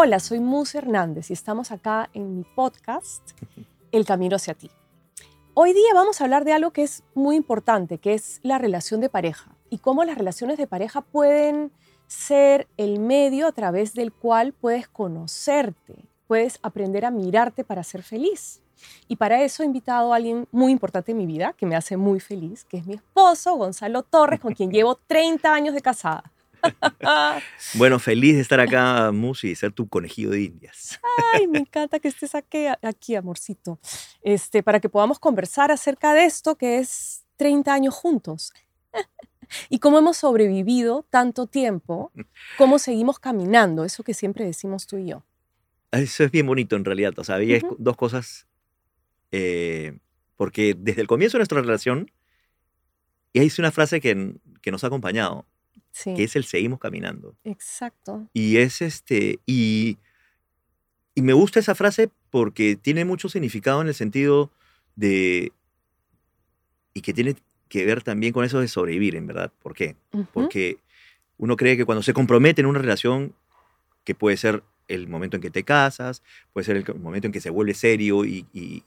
Hola, soy Musa Hernández y estamos acá en mi podcast El Camino Hacia Ti. Hoy día vamos a hablar de algo que es muy importante, que es la relación de pareja y cómo las relaciones de pareja pueden ser el medio a través del cual puedes conocerte, puedes aprender a mirarte para ser feliz. Y para eso he invitado a alguien muy importante en mi vida, que me hace muy feliz, que es mi esposo, Gonzalo Torres, con quien llevo 30 años de casada. Bueno, feliz de estar acá, Musi, y ser tu conejillo de indias. Ay, me encanta que estés aquí, amorcito, para que podamos conversar acerca de esto que es 30 años juntos. Y cómo hemos sobrevivido tanto tiempo, cómo seguimos caminando, eso que siempre decimos tú y yo. Eso es bien bonito en realidad, o sea, había dos cosas, porque desde el comienzo de nuestra relación, y ahí hice una frase que nos ha acompañado, sí, que es el seguimos caminando. Exacto. Y es y me gusta esa frase porque tiene mucho significado en el sentido de, y que tiene que ver también con eso de sobrevivir, en verdad. ¿Por qué? Porque uno cree que cuando se compromete en una relación, que puede ser el momento en que te casas, puede ser el momento en que se vuelve serio y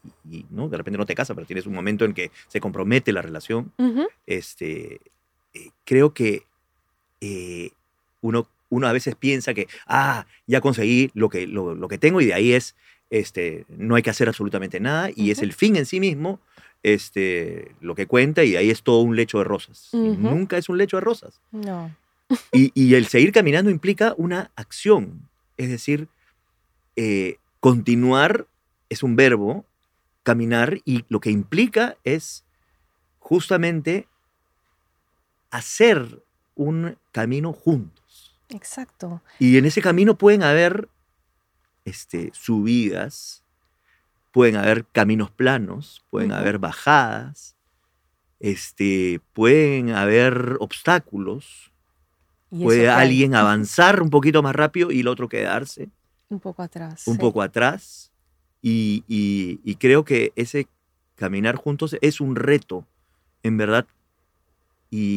¿no? De repente no te casas, pero tienes un momento en que se compromete la relación. Creo que uno a veces piensa que ya conseguí lo que tengo y de ahí es no hay que hacer absolutamente nada y es el fin en sí mismo lo que cuenta y de ahí es todo un lecho de rosas. Y nunca es un lecho de rosas. No. y el seguir caminando implica una acción, es decir, continuar es un verbo, caminar, y lo que implica es justamente hacer un camino juntos. Exacto. Y en ese camino pueden haber subidas, pueden haber caminos planos, pueden haber bajadas, pueden haber obstáculos, puede alguien avanzar un poquito más rápido y el otro quedarse un poco atrás. Y creo que ese caminar juntos es un reto, en verdad. Y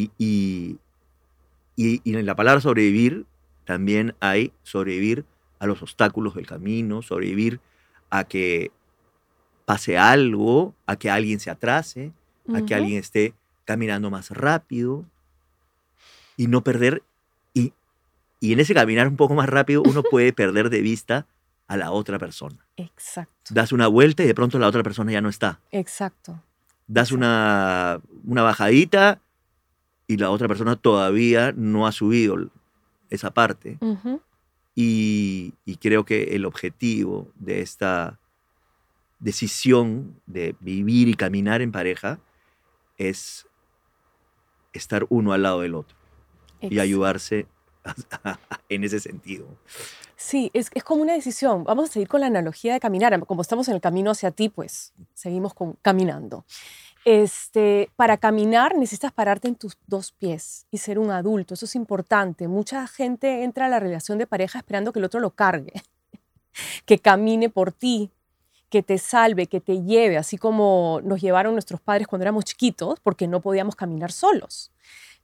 en la palabra sobrevivir también hay sobrevivir a los obstáculos del camino, sobrevivir a que pase algo, a que alguien se atrase, a que alguien esté caminando más rápido y no perder. Y en ese caminar un poco más rápido uno puede perder de vista a la otra persona. Exacto. Das una vuelta y de pronto la otra persona ya no está. Exacto. Das una bajadita y la otra persona todavía no ha subido esa parte. Y creo que el objetivo de esta decisión de vivir y caminar en pareja es estar uno al lado del otro y ayudarse en ese sentido. Sí, es como una decisión. Vamos a seguir con la analogía de caminar. Como estamos en el camino hacia ti, pues seguimos caminando. Para caminar necesitas pararte en tus dos pies y ser un adulto. Eso es importante. Mucha gente entra a la relación de pareja esperando que el otro lo cargue, que camine por ti, que te salve, que te lleve, así como nos llevaron nuestros padres cuando éramos chiquitos porque no podíamos caminar solos.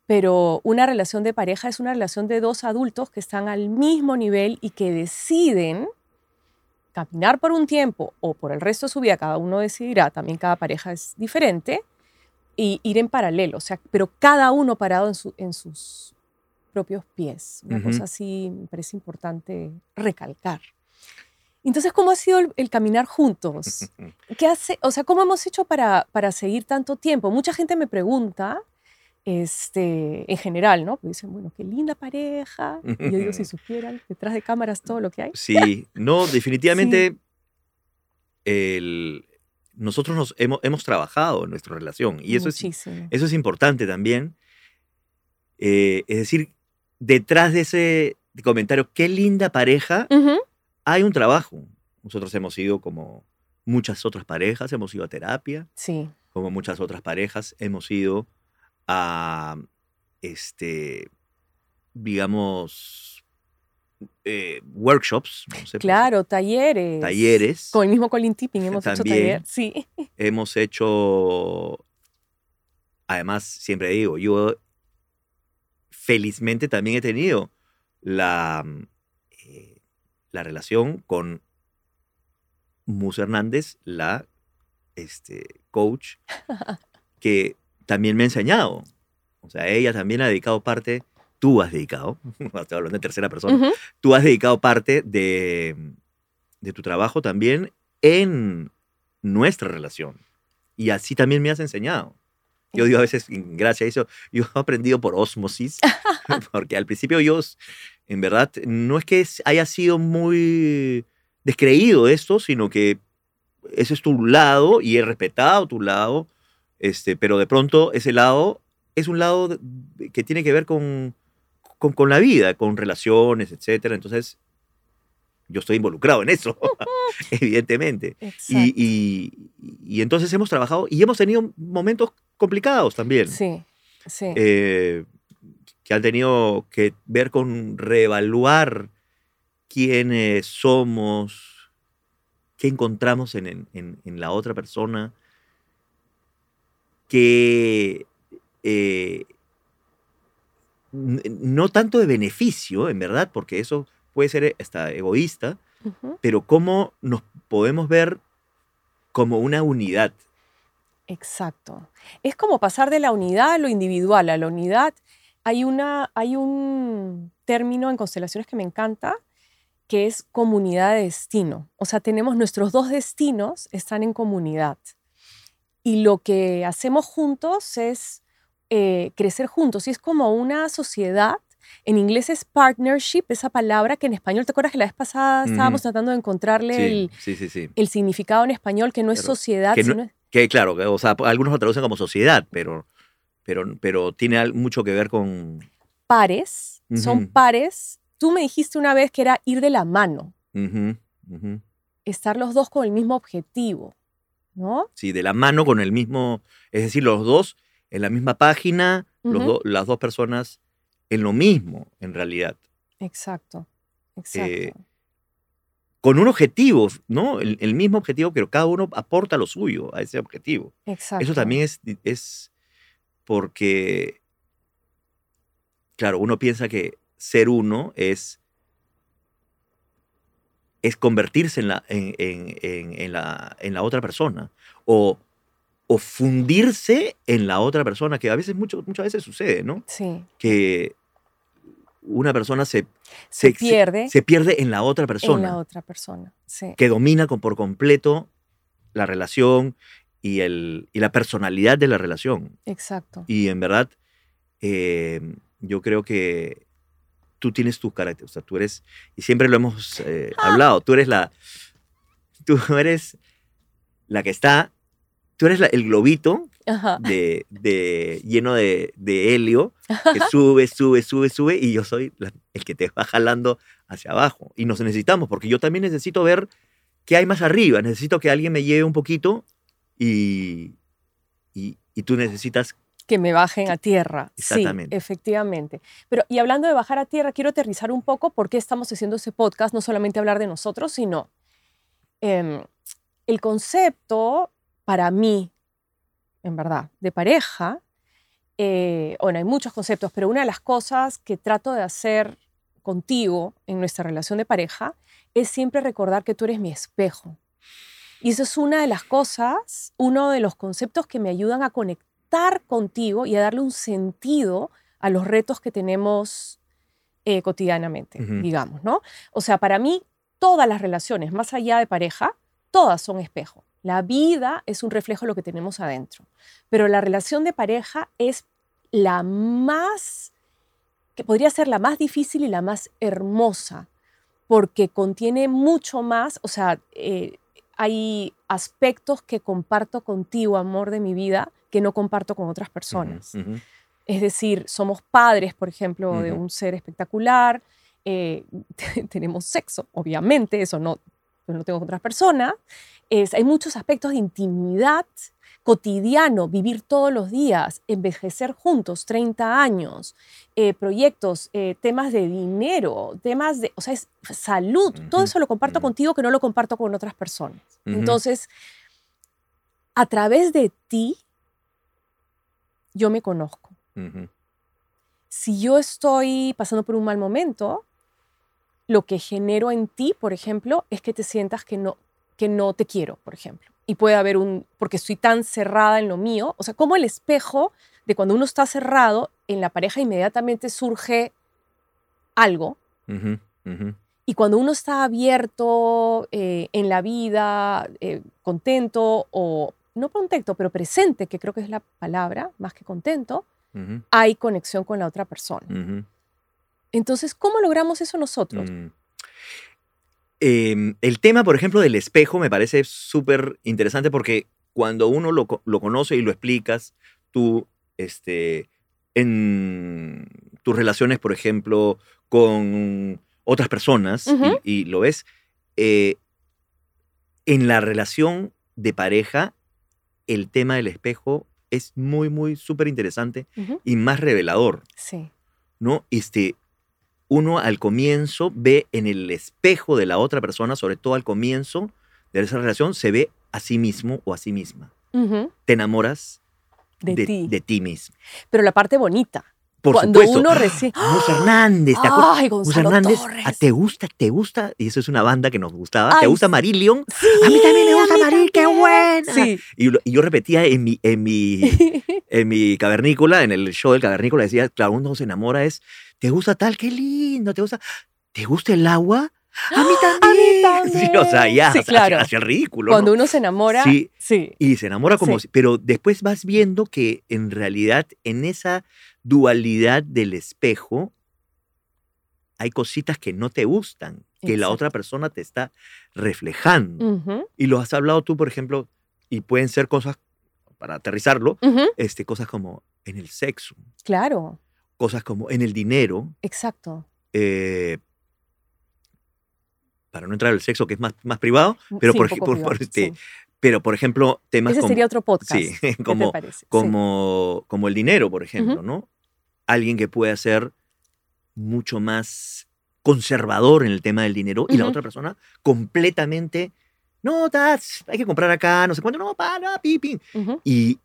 Pero una relación de pareja es una relación de dos adultos que están al mismo nivel y que deciden caminar por un tiempo o por el resto de su vida, cada uno decidirá, también cada pareja es diferente, y ir en paralelo, o sea, pero cada uno parado en sus propios pies. Una cosa así me parece importante recalcar. Entonces, ¿cómo ha sido el caminar juntos? ¿Qué hace? O sea, ¿cómo hemos hecho para seguir tanto tiempo? Mucha gente me pregunta, en general, ¿no? Pues dicen, bueno, qué linda pareja. Y yo digo, si supieran detrás de cámaras todo lo que hay. Sí, no, definitivamente sí. Nosotros hemos trabajado en nuestra relación y eso es importante también. Es decir, detrás de ese comentario, qué linda pareja, hay un trabajo. Nosotros hemos ido como muchas otras parejas, hemos ido a terapia. Sí. Como muchas otras parejas, hemos ido a digamos workshops, no sé, claro, talleres con el mismo Colin Tipping hemos también hecho taller, sí, hemos hecho, además siempre digo, yo felizmente también he tenido la la relación con Musa Hernández, la coach, que también me ha enseñado. O sea, ella también ha dedicado parte, tú has dedicado, estoy hablando en tercera persona, uh-huh. Tú has dedicado parte de tu trabajo también en nuestra relación. Y así también me has enseñado. Yo digo a veces, gracias a eso, yo he aprendido por ósmosis, porque al principio yo, en verdad, no es que haya sido muy descreído esto, sino que ese es tu lado y he respetado tu lado, pero de pronto ese lado es un lado que tiene que ver con la vida, con relaciones, etcétera. Entonces, yo estoy involucrado en eso, evidentemente. Y entonces hemos trabajado y hemos tenido momentos complicados también. Sí, sí. Que han tenido que ver con reevaluar quiénes somos, qué encontramos en la otra persona, que no tanto de beneficio, en verdad, porque eso puede ser hasta egoísta, uh-huh. Pero cómo nos podemos ver como una unidad. Exacto. Es como pasar de la unidad a lo individual, a la unidad. Hay un término en constelaciones que me encanta, que es comunidad de destino. O sea, tenemos nuestros dos destinos, están en comunidad. Y lo que hacemos juntos es crecer juntos. Y es como una sociedad. En inglés es partnership, esa palabra que en español, ¿te acuerdas que la vez pasada estábamos tratando de encontrarle el significado en español, que no es sociedad? Que, no, sino... que claro, o sea, algunos lo traducen como sociedad, pero tiene mucho que ver con... Pares, uh-huh. Son pares. Tú me dijiste una vez que era ir de la mano. Uh-huh, uh-huh. Estar los dos con el mismo objetivo, ¿no? Sí, de la mano con el mismo... Es decir, los dos en la misma página, uh-huh. Las dos personas... en lo mismo, en realidad. Exacto. Con un objetivo, ¿no? El mismo objetivo, pero cada uno aporta lo suyo a ese objetivo. Exacto. Eso también es porque, claro, uno piensa que ser uno es convertirse en la otra persona o fundirse en la otra persona, que a veces, muchas veces sucede, ¿no? Sí. Que una persona se pierde en la otra persona. En la otra persona, sí. Que domina por completo la relación y la personalidad de la relación. Exacto. Y en verdad, yo creo que tú tienes tus características. O sea, tú eres, y siempre lo hemos hablado, tú eres la que está... Tú eres el globito lleno de helio que sube y yo soy el que te va jalando hacia abajo. Y nos necesitamos porque yo también necesito ver qué hay más arriba. Necesito que alguien me lleve un poquito y tú necesitas... Que me bajen a tierra. Exactamente. Sí, efectivamente. Pero, y hablando de bajar a tierra, quiero aterrizar un poco por qué estamos haciendo ese podcast, no solamente hablar de nosotros, sino el concepto... Para mí, en verdad, de pareja, hay muchos conceptos, pero una de las cosas que trato de hacer contigo en nuestra relación de pareja es siempre recordar que tú eres mi espejo. Y eso es una de las cosas, uno de los conceptos que me ayudan a conectar contigo y a darle un sentido a los retos que tenemos cotidianamente, uh-huh. digamos, ¿no? O sea, para mí, todas las relaciones, más allá de pareja, todas son espejo. La vida es un reflejo de lo que tenemos adentro. Pero la relación de pareja es la más, que podría ser la más difícil y la más hermosa, porque contiene mucho más, o sea, hay aspectos que comparto contigo, amor de mi vida, que no comparto con otras personas. Uh-huh, uh-huh. Es decir, somos padres, por ejemplo, uh-huh. de un ser espectacular, tenemos sexo, obviamente, eso no tengo con otras personas, hay muchos aspectos de intimidad, cotidiano, vivir todos los días, envejecer juntos, 30 años, proyectos, temas de dinero, temas de, o sea, es salud, uh-huh. todo eso lo comparto uh-huh. contigo que no lo comparto con otras personas. Uh-huh. Entonces, a través de ti, yo me conozco. Uh-huh. Si yo estoy pasando por un mal momento, lo que genero en ti, por ejemplo, es que te sientas que no te quiero, por ejemplo. Y puede haber porque estoy tan cerrada en lo mío, o sea, como el espejo de cuando uno está cerrado, en la pareja inmediatamente surge algo. Uh-huh, uh-huh. Y cuando uno está abierto en la vida, contento o, no contento, pero presente, que creo que es la palabra, más que contento, uh-huh, hay conexión con la otra persona. Uh-huh. Entonces, ¿cómo logramos eso nosotros? Uh-huh. El tema, por ejemplo, del espejo me parece súper interesante porque cuando uno lo conoce y lo explicas, tú en tus relaciones, por ejemplo, con otras personas, uh-huh, y lo ves, en la relación de pareja, el tema del espejo es muy, muy súper interesante, uh-huh, y más revelador. Sí. ¿No? Uno al comienzo ve en el espejo de la otra persona, sobre todo al comienzo de esa relación, se ve a sí mismo o a sí misma. Uh-huh. Te enamoras de ti mismo. Pero la parte bonita. Por supuesto. Uno recién... ¡Ah! Musa Hernández. ¿Te acuerdas? ¡Ay, Gonzalo Torres! Ah, ¿Te gusta? Y eso es una banda que nos gustaba. Ay, ¿te gusta Marillion? Sí, a mí también me gusta Marillion. ¡Qué buena! Sí. Y yo repetía en mi cavernícola, en el show del cavernícola, decía, claro, uno se enamora es... ¿Te gusta tal? ¡Qué lindo! ¿Te gusta el agua? ¡A mí también! ¡A mí también! Sí, o sea, ya, sí, claro, hacia el ridículo. Cuando, ¿no?, uno se enamora. Sí, sí. Y se enamora como... Sí. Pero después vas viendo que en realidad en esa dualidad del espejo hay cositas que no te gustan, que, exacto, la otra persona te está reflejando. Uh-huh. Y lo has hablado tú, por ejemplo, y pueden ser cosas, para aterrizarlo, uh-huh, cosas como en el sexo. Claro. Cosas como en el dinero. Exacto. Para no entrar al sexo, que es más privado, pero, sí, privado, sí, pero por ejemplo, temas como... Ese sería otro podcast. Sí, como, ¿qué te parece? Como, sí, como el dinero, por ejemplo, uh-huh, ¿no? Alguien que puede ser mucho más conservador en el tema del dinero, uh-huh, y la otra persona completamente, no, hay que comprar acá, no sé cuánto, no, para, pipín. Uh-huh. Y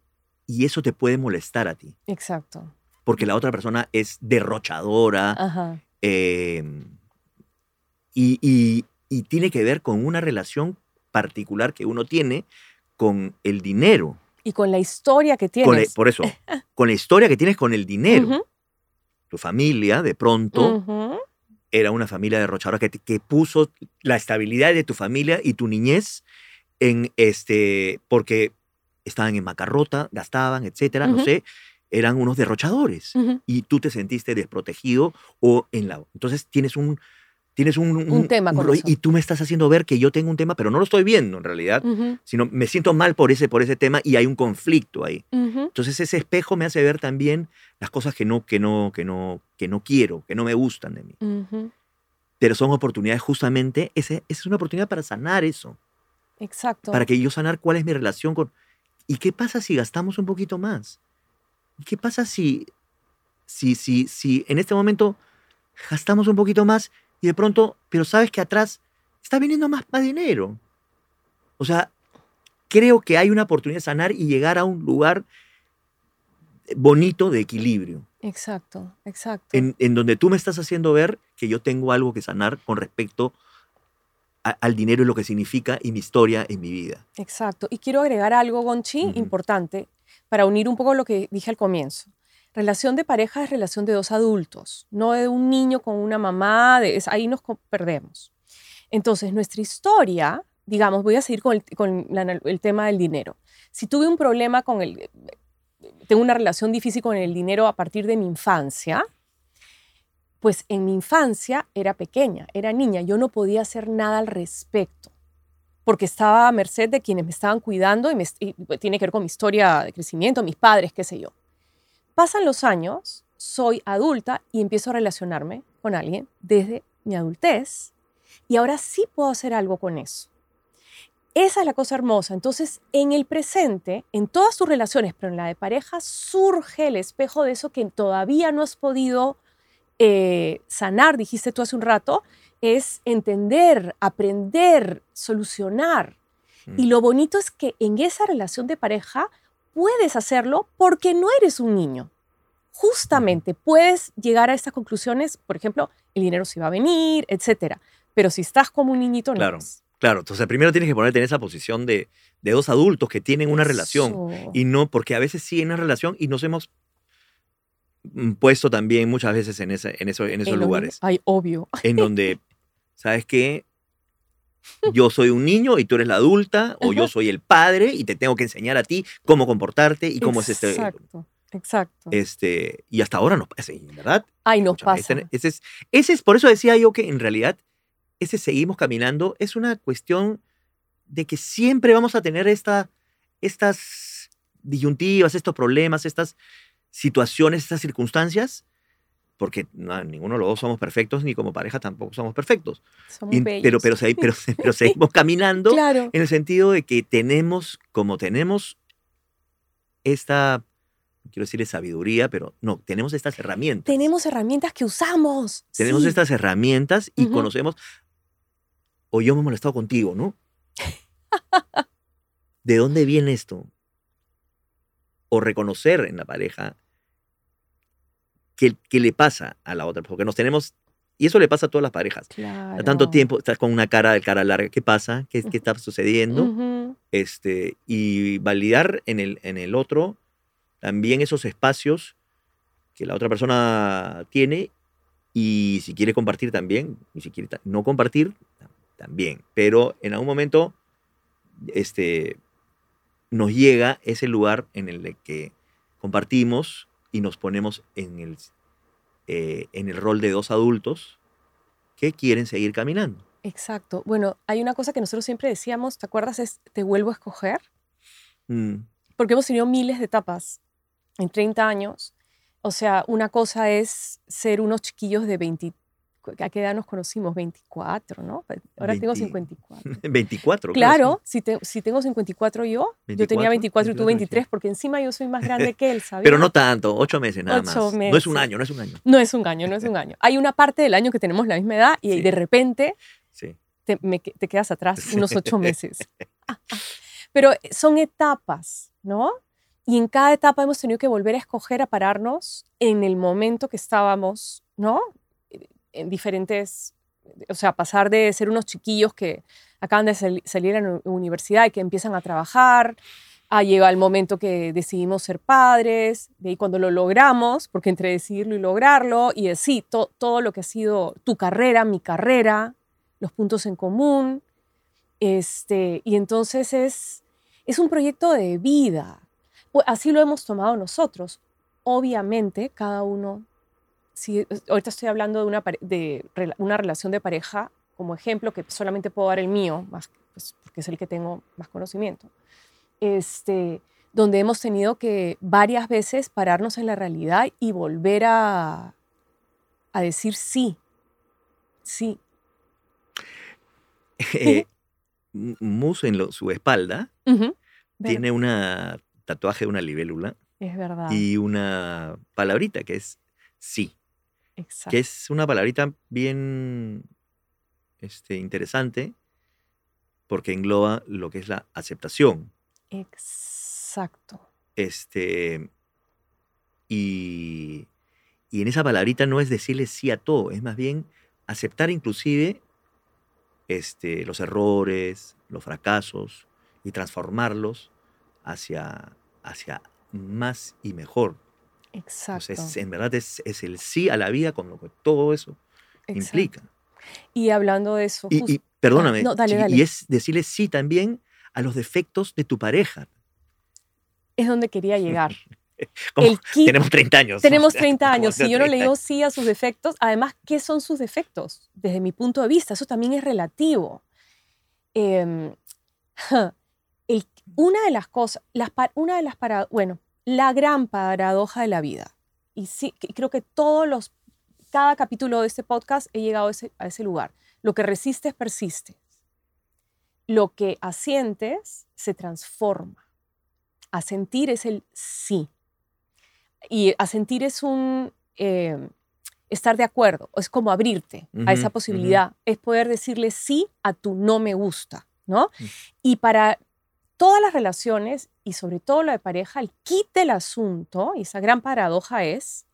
eso te puede molestar a ti. Exacto. Porque la otra persona es derrochadora, y tiene que ver con una relación particular que uno tiene con el dinero. Y con la historia que tienes. Por eso, con la historia que tienes con el dinero. Uh-huh. Tu familia, de pronto, uh-huh, era una familia derrochadora que puso la estabilidad de tu familia y tu niñez en porque estaban en macarrota, gastaban, etcétera, uh-huh, no sé. Eran unos derrochadores, uh-huh, y tú te sentiste desprotegido o en la... Entonces tienes un tema con eso. Y tú me estás haciendo ver que yo tengo un tema, pero no lo estoy viendo en realidad, uh-huh, sino me siento mal por ese tema y hay un conflicto ahí. Uh-huh. Entonces ese espejo me hace ver también las cosas que no quiero, que no me gustan de mí. Uh-huh. Pero son oportunidades justamente, esa es una oportunidad para sanar eso. Exacto. Para que yo sanar cuál es mi relación con... ¿Y qué pasa si gastamos un poquito más? ¿Qué pasa si en este momento gastamos un poquito más y de pronto, pero sabes que atrás está viniendo más dinero? O sea, creo que hay una oportunidad de sanar y llegar a un lugar bonito de equilibrio. Exacto, exacto. En donde tú me estás haciendo ver que yo tengo algo que sanar con respecto al dinero y lo que significa y mi historia en mi vida. Exacto. Y quiero agregar algo, Gonchi, uh-huh, importante, para unir un poco lo que dije al comienzo. Relación de pareja es relación de dos adultos, no de un niño con una mamá, ahí nos perdemos. Entonces, nuestra historia, digamos, voy a seguir con el tema del dinero. Si tuve un problema tengo una relación difícil con el dinero a partir de mi infancia, pues en mi infancia era pequeña, era niña, yo no podía hacer nada al respecto, porque estaba a merced de quienes me estaban cuidando y tiene que ver con mi historia de crecimiento, mis padres, qué sé yo. Pasan los años, soy adulta y empiezo a relacionarme con alguien desde mi adultez y ahora sí puedo hacer algo con eso. Esa es la cosa hermosa. Entonces, en el presente, en todas tus relaciones, pero en la de pareja, surge el espejo de eso que todavía no has podido sanar, dijiste tú hace un rato, es entender, aprender, solucionar. Mm. Y lo bonito es que en esa relación de pareja puedes hacerlo porque no eres un niño. justamente puedes llegar a estas conclusiones, por ejemplo, el dinero sí va a venir, etcétera. Pero si estás como un niñito, no. Claro, claro. Entonces primero tienes que ponerte en esa posición de dos adultos que tienen una relación. Y no, porque a veces sí hay una relación y nos hemos puesto también muchas veces en esos lugares. Ay, obvio. En donde, ¿sabes qué? Yo soy un niño y tú eres la adulta, o yo soy el padre y te tengo que enseñar a ti cómo comportarte y cómo es este... Exacto. Y hasta ahora nos pasa, ¿verdad? Ay, nos pasa. Ese es, por eso decía yo que en realidad ese seguimos caminando es una cuestión de que siempre vamos a tener estas disyuntivas, estos problemas, estas situaciones, estas circunstancias, porque no, ninguno de los dos somos perfectos, ni como pareja tampoco somos perfectos. Somos bellos. Pero seguimos caminando claro. En el sentido de que tenemos esta, quiero decir sabiduría, pero no, tenemos estas herramientas. Tenemos herramientas que usamos. Tenemos estas herramientas y conocemos, o yo me he molestado contigo, ¿no? ¿De dónde viene esto? O reconocer en la pareja qué le pasa a la otra, porque nos tenemos, y eso le pasa a todas las parejas. Claro. A tanto tiempo estás con una cara larga, ¿qué pasa? ¿Qué está sucediendo? Y validar en el otro también esos espacios que la otra persona tiene, y si quiere compartir también, y si quiere no compartir también, pero en algún momento nos llega ese lugar en el que compartimos y nos ponemos en el rol de dos adultos que quieren seguir caminando. Exacto. Bueno, hay una cosa que nosotros siempre decíamos, ¿te acuerdas? Es, te vuelvo a escoger. Porque hemos tenido miles de etapas en 30 años. O sea, una cosa es ser unos chiquillos de 20. ¿A qué edad nos conocimos? 24, ¿no? Ahora tengo 54. 24, claro. Si tengo 54 yo tenía 24 y tú 23, porque encima yo soy más grande que él, ¿sabes? Pero no tanto, 8 meses nada más. 8 meses. No es un año. Hay una parte del año que tenemos la misma edad y de repente te quedas atrás unos 8 meses. Pero son etapas, ¿no? Y en cada etapa hemos tenido que volver a escoger, a pararnos en el momento que estábamos, ¿no? En diferentes, o sea, pasar de ser unos chiquillos que acaban de salir a la universidad y que empiezan a trabajar, a llegar al momento que decidimos ser padres, de ahí cuando lo logramos, porque entre decidirlo y lograrlo, y decir todo lo que ha sido tu carrera, mi carrera, los puntos en común, y entonces es un proyecto de vida. Así lo hemos tomado nosotros. Obviamente, cada uno... Si, ahorita estoy hablando de una relación de pareja como ejemplo, que solamente puedo dar el mío, más, pues, porque es el que tengo más conocimiento. Donde hemos tenido que varias veces pararnos en la realidad y volver a decir sí. Musa en su espalda tiene un tatuaje de una libélula. Es verdad. Y una palabrita que es sí. Exacto. Que es una palabrita bien interesante porque engloba lo que es la aceptación. Exacto. Y en esa palabrita no es decirle sí a todo, es más bien aceptar inclusive los errores, los fracasos y transformarlos hacia más y mejor. Exacto. Entonces, en verdad es el sí a la vida con lo que todo eso implica. Y hablando de eso... Y perdóname, no, dale. Y es decirle sí también a los defectos de tu pareja. Es donde quería llegar. Tenemos 30 años. Tenemos 30 años. Si yo no le digo sí a sus defectos, además, ¿qué son sus defectos? Desde mi punto de vista, eso también es relativo. La gran paradoja de la vida. Y sí, creo que cada capítulo de este podcast he llegado a ese lugar. Lo que resistes, persiste. Lo que asientes, se transforma. Asentir es el sí. Y asentir es un estar de acuerdo. Es como abrirte a esa posibilidad. Es poder decirle sí a tu no me gusta, ¿no? Y para todas las relaciones y sobre todo la de pareja, el kit del asunto, y esa gran paradoja es: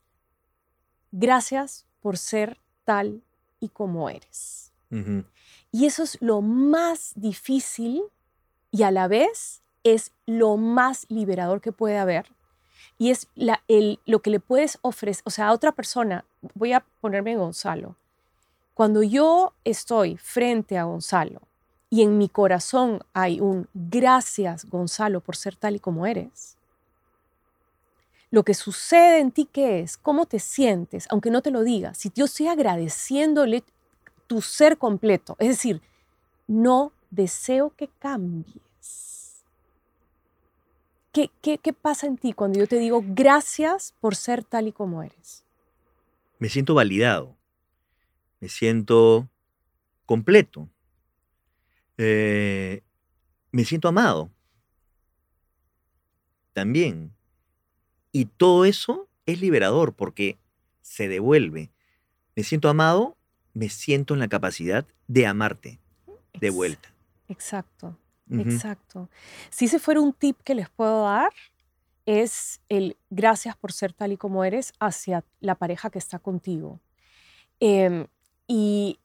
gracias por ser tal y como eres. Uh-huh. Y eso es lo más difícil y a la vez es lo más liberador que puede haber. Y es lo que le puedes ofrecer, o sea, a otra persona. Voy a ponerme en Gonzalo. Cuando yo estoy frente a Gonzalo y en mi corazón hay un gracias, Gonzalo, por ser tal y como eres, lo que sucede en ti, ¿qué es? ¿Cómo te sientes? Aunque no te lo diga, si yo estoy agradeciéndole tu ser completo, es decir, no deseo que cambies. ¿Qué pasa en ti cuando yo te digo gracias por ser tal y como eres? Me siento validado, me siento completo, me siento amado también. Y todo eso es liberador porque se devuelve. Me siento amado, me siento en la capacidad de amarte de vuelta. Exacto, uh-huh. Exacto. Si ese fuera un tip que les puedo dar, es el gracias por ser tal y como eres hacia la pareja que está contigo. Y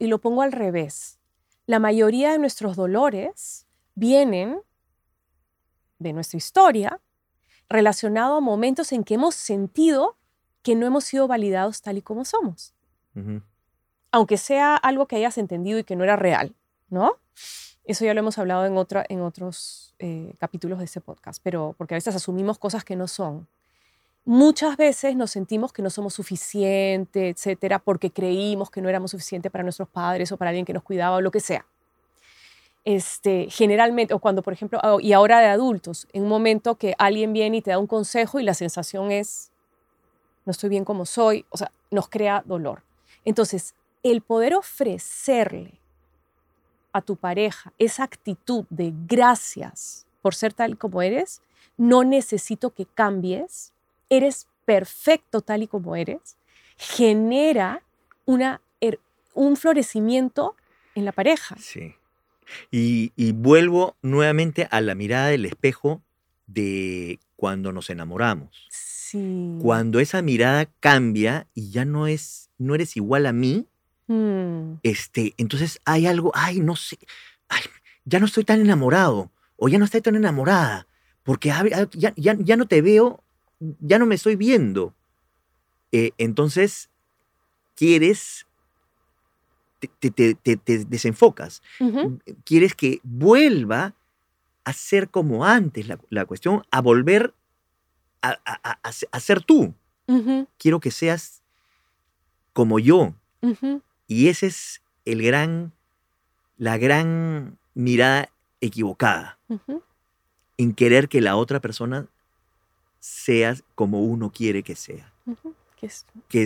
lo pongo al revés. La mayoría de nuestros dolores vienen de nuestra historia, relacionado a momentos en que hemos sentido que no hemos sido validados tal y como somos. Uh-huh. Aunque sea algo que hayas entendido y que no era real, ¿no? Eso ya lo hemos hablado en otros capítulos de este podcast, pero porque a veces asumimos cosas que no son. Muchas veces nos sentimos que no somos suficientes, etcétera, porque creímos que no éramos suficientes para nuestros padres o para alguien que nos cuidaba o lo que sea. Generalmente, o cuando, por ejemplo, y ahora de adultos, en un momento que alguien viene y te da un consejo y la sensación es, no estoy bien como soy, o sea, nos crea dolor. Entonces, el poder ofrecerle a tu pareja esa actitud de gracias por ser tal como eres, no necesito que cambies, eres perfecto tal y como eres, genera un florecimiento en la pareja. Sí. Y vuelvo nuevamente a la mirada del espejo de cuando nos enamoramos. Sí. Cuando esa mirada cambia y ya no eres igual a mí, entonces hay algo, no sé, ya no estoy tan enamorado o ya no estoy tan enamorada porque ya no te veo, ya no me estoy viendo. Entonces, quieres... Te desenfocas. Uh-huh. Quieres que vuelva a ser como antes la cuestión, a volver a ser tú. Uh-huh. Quiero que seas como yo. Uh-huh. Y esa es la gran mirada equivocada. Uh-huh. En querer que la otra persona sea como uno quiere que sea. Uh-huh. Que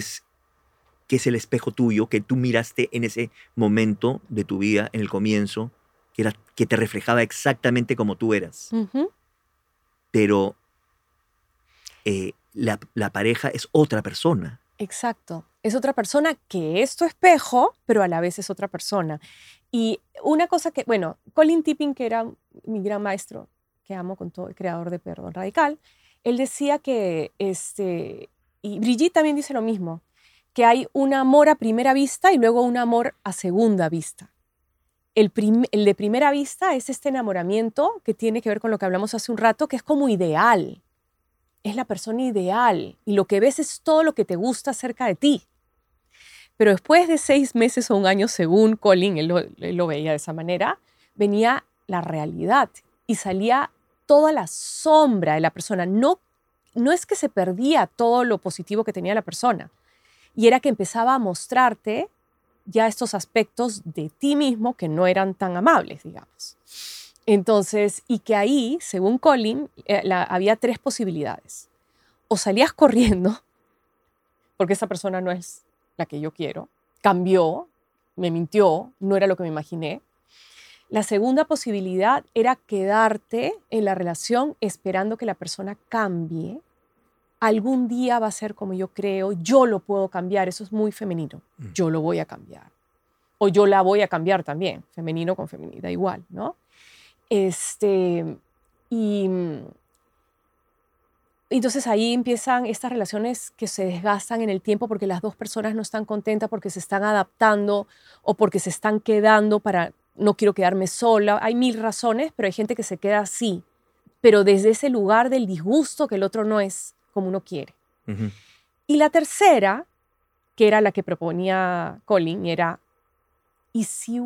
es el espejo tuyo, que tú miraste en ese momento de tu vida, en el comienzo, que te reflejaba exactamente como tú eras. Uh-huh. Pero la pareja es otra persona. Exacto. Es otra persona que es tu espejo, pero a la vez es otra persona. Y una cosa que, bueno, Colin Tipping, que era mi gran maestro, que amo con todo, el creador de Perdón Radical, él decía que, y Brigitte también dice lo mismo, que hay un amor a primera vista y luego un amor a segunda vista. El de primera vista es este enamoramiento que tiene que ver con lo que hablamos hace un rato, que es como ideal. Es la persona ideal y lo que ves es todo lo que te gusta acerca de ti. Pero después de 6 meses o un año, según Colin, él lo veía de esa manera, venía la realidad y salía toda la sombra de la persona. No es que se perdía todo lo positivo que tenía la persona, y era que empezaba a mostrarte ya estos aspectos de ti mismo que no eran tan amables, digamos. Entonces, y que ahí, según Colin, había 3 posibilidades. O salías corriendo, porque esa persona no es la que yo quiero, cambió, me mintió, no era lo que me imaginé. La segunda posibilidad era quedarte en la relación esperando que la persona cambie. Algún día va a ser como yo creo, yo lo puedo cambiar, eso es muy femenino, yo lo voy a cambiar. O yo la voy a cambiar también, femenino con femenina, igual, ¿no? Y entonces ahí empiezan estas relaciones que se desgastan en el tiempo porque las dos personas no están contentas, porque se están adaptando o porque se están quedando para no quiero quedarme sola. Hay mil razones, pero hay gente que se queda así, pero desde ese lugar del disgusto que el otro no es como uno quiere. Uh-huh. Y la tercera, que era la que proponía Colin, era ¿y si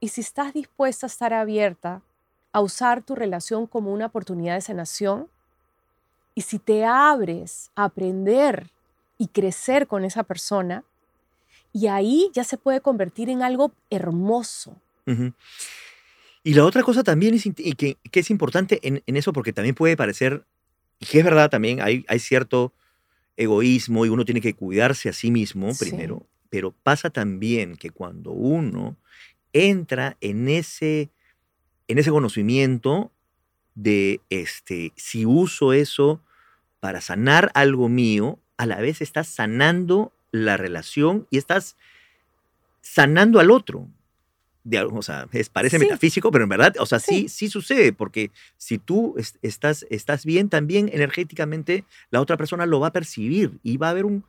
estás dispuesta a estar abierta a usar tu relación como una oportunidad de sanación? Y si te abres a aprender y crecer con esa persona, y ahí ya se puede convertir en algo hermoso. Uh-huh. Y la otra cosa también es, y que es importante en eso, porque también puede parecer, y que es verdad también, hay cierto egoísmo y uno tiene que cuidarse a sí mismo primero, sí. Pero pasa también que cuando uno entra en ese conocimiento de si uso eso para sanar algo mío, a la vez estás sanando la relación y estás sanando al otro. O sea, parece sí. Metafísico, pero en verdad, o sea, sí, sí sucede, porque si tú estás bien, también energéticamente la otra persona lo va a percibir y va a haber un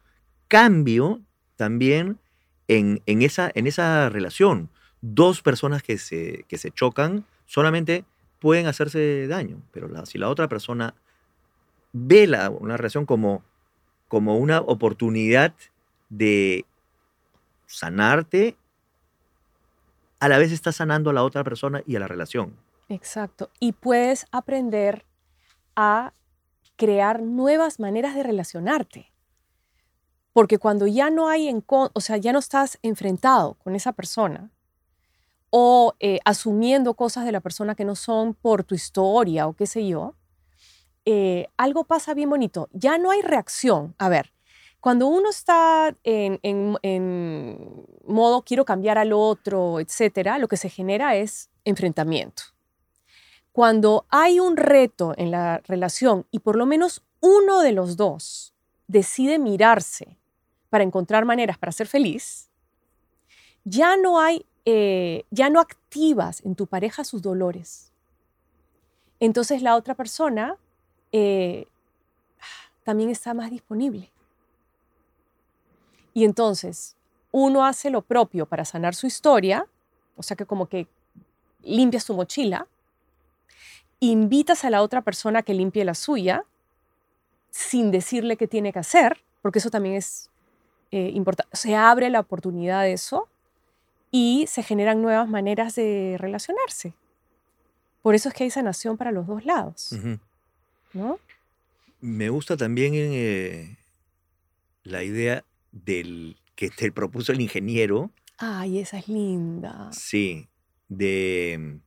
cambio también en esa relación. Dos personas que se chocan solamente pueden hacerse daño, pero si la otra persona ve una relación como una oportunidad de sanarte, a la vez estás sanando a la otra persona y a la relación. Exacto. Y puedes aprender a crear nuevas maneras de relacionarte. Porque cuando ya no hay, o sea, ya no estás enfrentado con esa persona, o asumiendo cosas de la persona que no son por tu historia o qué sé yo, algo pasa bien bonito. Ya no hay reacción. A ver, cuando uno está en modo quiero cambiar al otro, etcétera, lo que se genera es enfrentamiento. Cuando hay un reto en la relación y por lo menos uno de los dos decide mirarse para encontrar maneras para ser feliz, ya no activas en tu pareja sus dolores. Entonces la otra persona también está más disponible. Y entonces uno hace lo propio para sanar su historia, o sea que como que limpias tu mochila, invitas a la otra persona que limpie la suya sin decirle qué tiene que hacer, porque eso también es importante. Se abre la oportunidad de eso. Y se generan nuevas maneras de relacionarse. Por eso es que hay sanación para los dos lados. Uh-huh. ¿No? Me gusta también la idea del que te propuso el ingeniero. Ay, esa es linda. Sí, de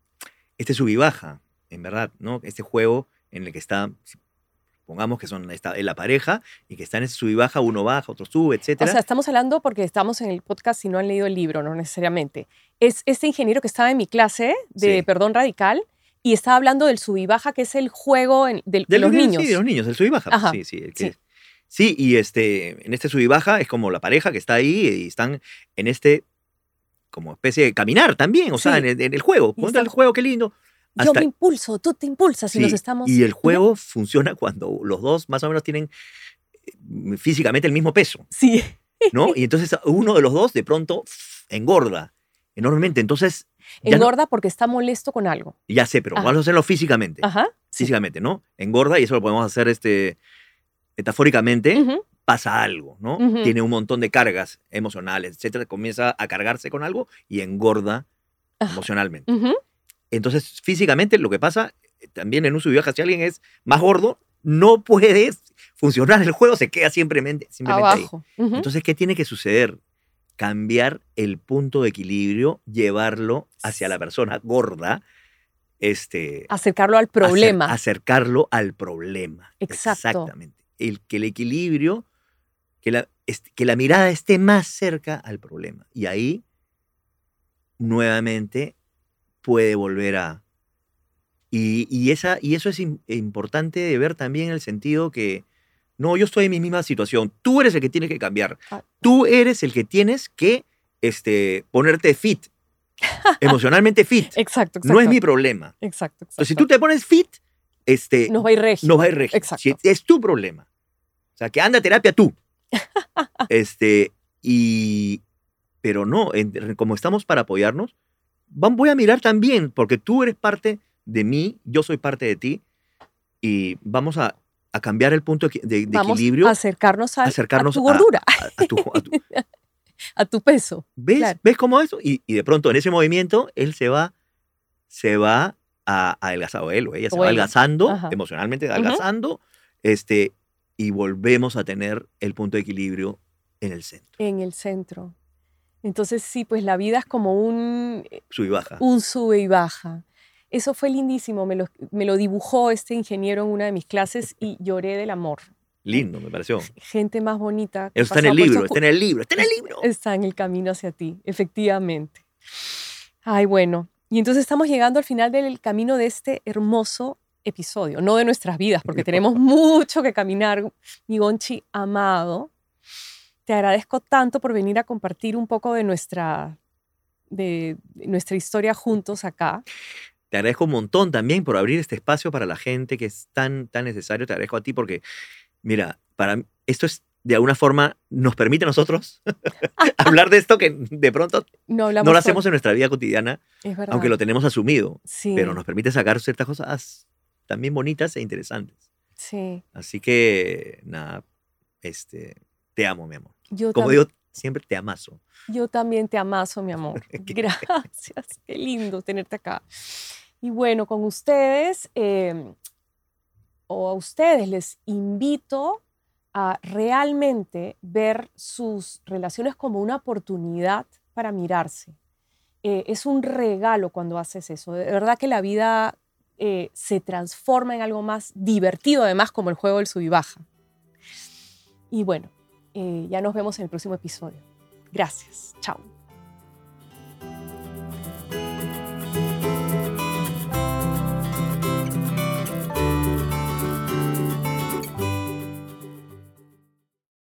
este sub y baja, en verdad, ¿no? Este juego en el que está, pongamos que está en la pareja y que están en sub y baja, uno baja, otro sube, etc. O sea, estamos hablando porque estamos en el podcast y no han leído el libro, no necesariamente. Es este ingeniero que estaba en mi clase de sí. Perdón Radical y estaba hablando del sub y baja, que es el juego de los niños. Sí, de los niños, el sub y baja. Ajá. Sí, el que sí. Es. Sí, y en este sub y baja es como la pareja que está ahí y están en como especie de caminar también, o sí. Sea, en el juego. Ponte el juego, qué lindo. Yo me impulso, tú te impulsas y sí, nos estamos... Y el juego funciona cuando los dos más o menos tienen físicamente el mismo peso. Sí. ¿No? Y entonces uno de los dos de pronto engorda enormemente. Entonces... Engorda porque está molesto con algo. Ya sé, pero vamos a hacerlo físicamente. Ajá. Sí. Físicamente, ¿no? Engorda y eso lo podemos hacer metafóricamente. Uh-huh. Pasa algo, ¿no? Uh-huh. Tiene un montón de cargas emocionales, etcétera. Comienza a cargarse con algo y engorda emocionalmente. Uh-huh. Entonces, físicamente, lo que pasa también en un subibaja, si alguien es más gordo, no puede funcionar el juego, se queda simplemente abajo. Ahí. Uh-huh. Entonces, ¿qué tiene que suceder? Cambiar el punto de equilibrio, llevarlo hacia la persona gorda. Acercarlo al problema. Acercarlo al problema. Exacto. Exactamente. Que el equilibrio, que la mirada esté más cerca al problema. Y ahí, nuevamente... puede volver a... Y eso es importante de ver también en el sentido que, no, yo estoy en mi misma situación, tú eres el que tienes que cambiar, tú eres el que tienes que ponerte fit, emocionalmente fit. Exacto. No es mi problema. Exacto. Entonces, si tú te pones fit, nos va a ir regio. Exacto. Si es tu problema. O sea, que anda a terapia tú. Pero no, como estamos para apoyarnos, voy a mirar también, porque tú eres parte de mí, yo soy parte de ti, y vamos a cambiar el punto de equilibrio. Vamos a acercarnos a tu gordura. A tu peso. ¿Ves? Claro. ¿Ves cómo eso? Y de pronto en ese movimiento él se va a adelgazar, o él o ella se va adelgazando, ajá, emocionalmente adelgazando, uh-huh, y volvemos a tener el punto de equilibrio en el centro. En el centro. Entonces sí, pues la vida es como un sube y baja. Eso fue lindísimo, me lo dibujó este ingeniero en una de mis clases y lloré del amor. Lindo, me pareció. Gente más bonita. Eso está en el libro, Está en El Camino Hacia Ti, efectivamente. Ay, bueno. Y entonces estamos llegando al final del camino de este hermoso episodio, no de nuestras vidas, porque tenemos mucho que caminar. Mi Gonchi amado, te agradezco tanto por venir a compartir un poco de nuestra historia juntos acá. Te agradezco un montón también por abrir este espacio para la gente, que es tan, tan necesario. Te agradezco a ti porque, mira, esto es, de alguna forma, nos permite a nosotros hablar de esto que de pronto no lo hacemos en nuestra vida cotidiana, aunque lo tenemos asumido. Sí. Pero nos permite sacar ciertas cosas también bonitas e interesantes. Sí. Así que, nada, te amo, mi amor. Yo siempre te amazo. Yo también te amazo, mi amor. Gracias. Qué lindo tenerte acá. Y bueno, con ustedes, o a ustedes, les invito a realmente ver sus relaciones como una oportunidad para mirarse. Es un regalo cuando haces eso. De verdad que la vida se transforma en algo más divertido, además, como el juego del sub y baja. Y bueno, ya nos vemos en el próximo episodio. Gracias. Chao.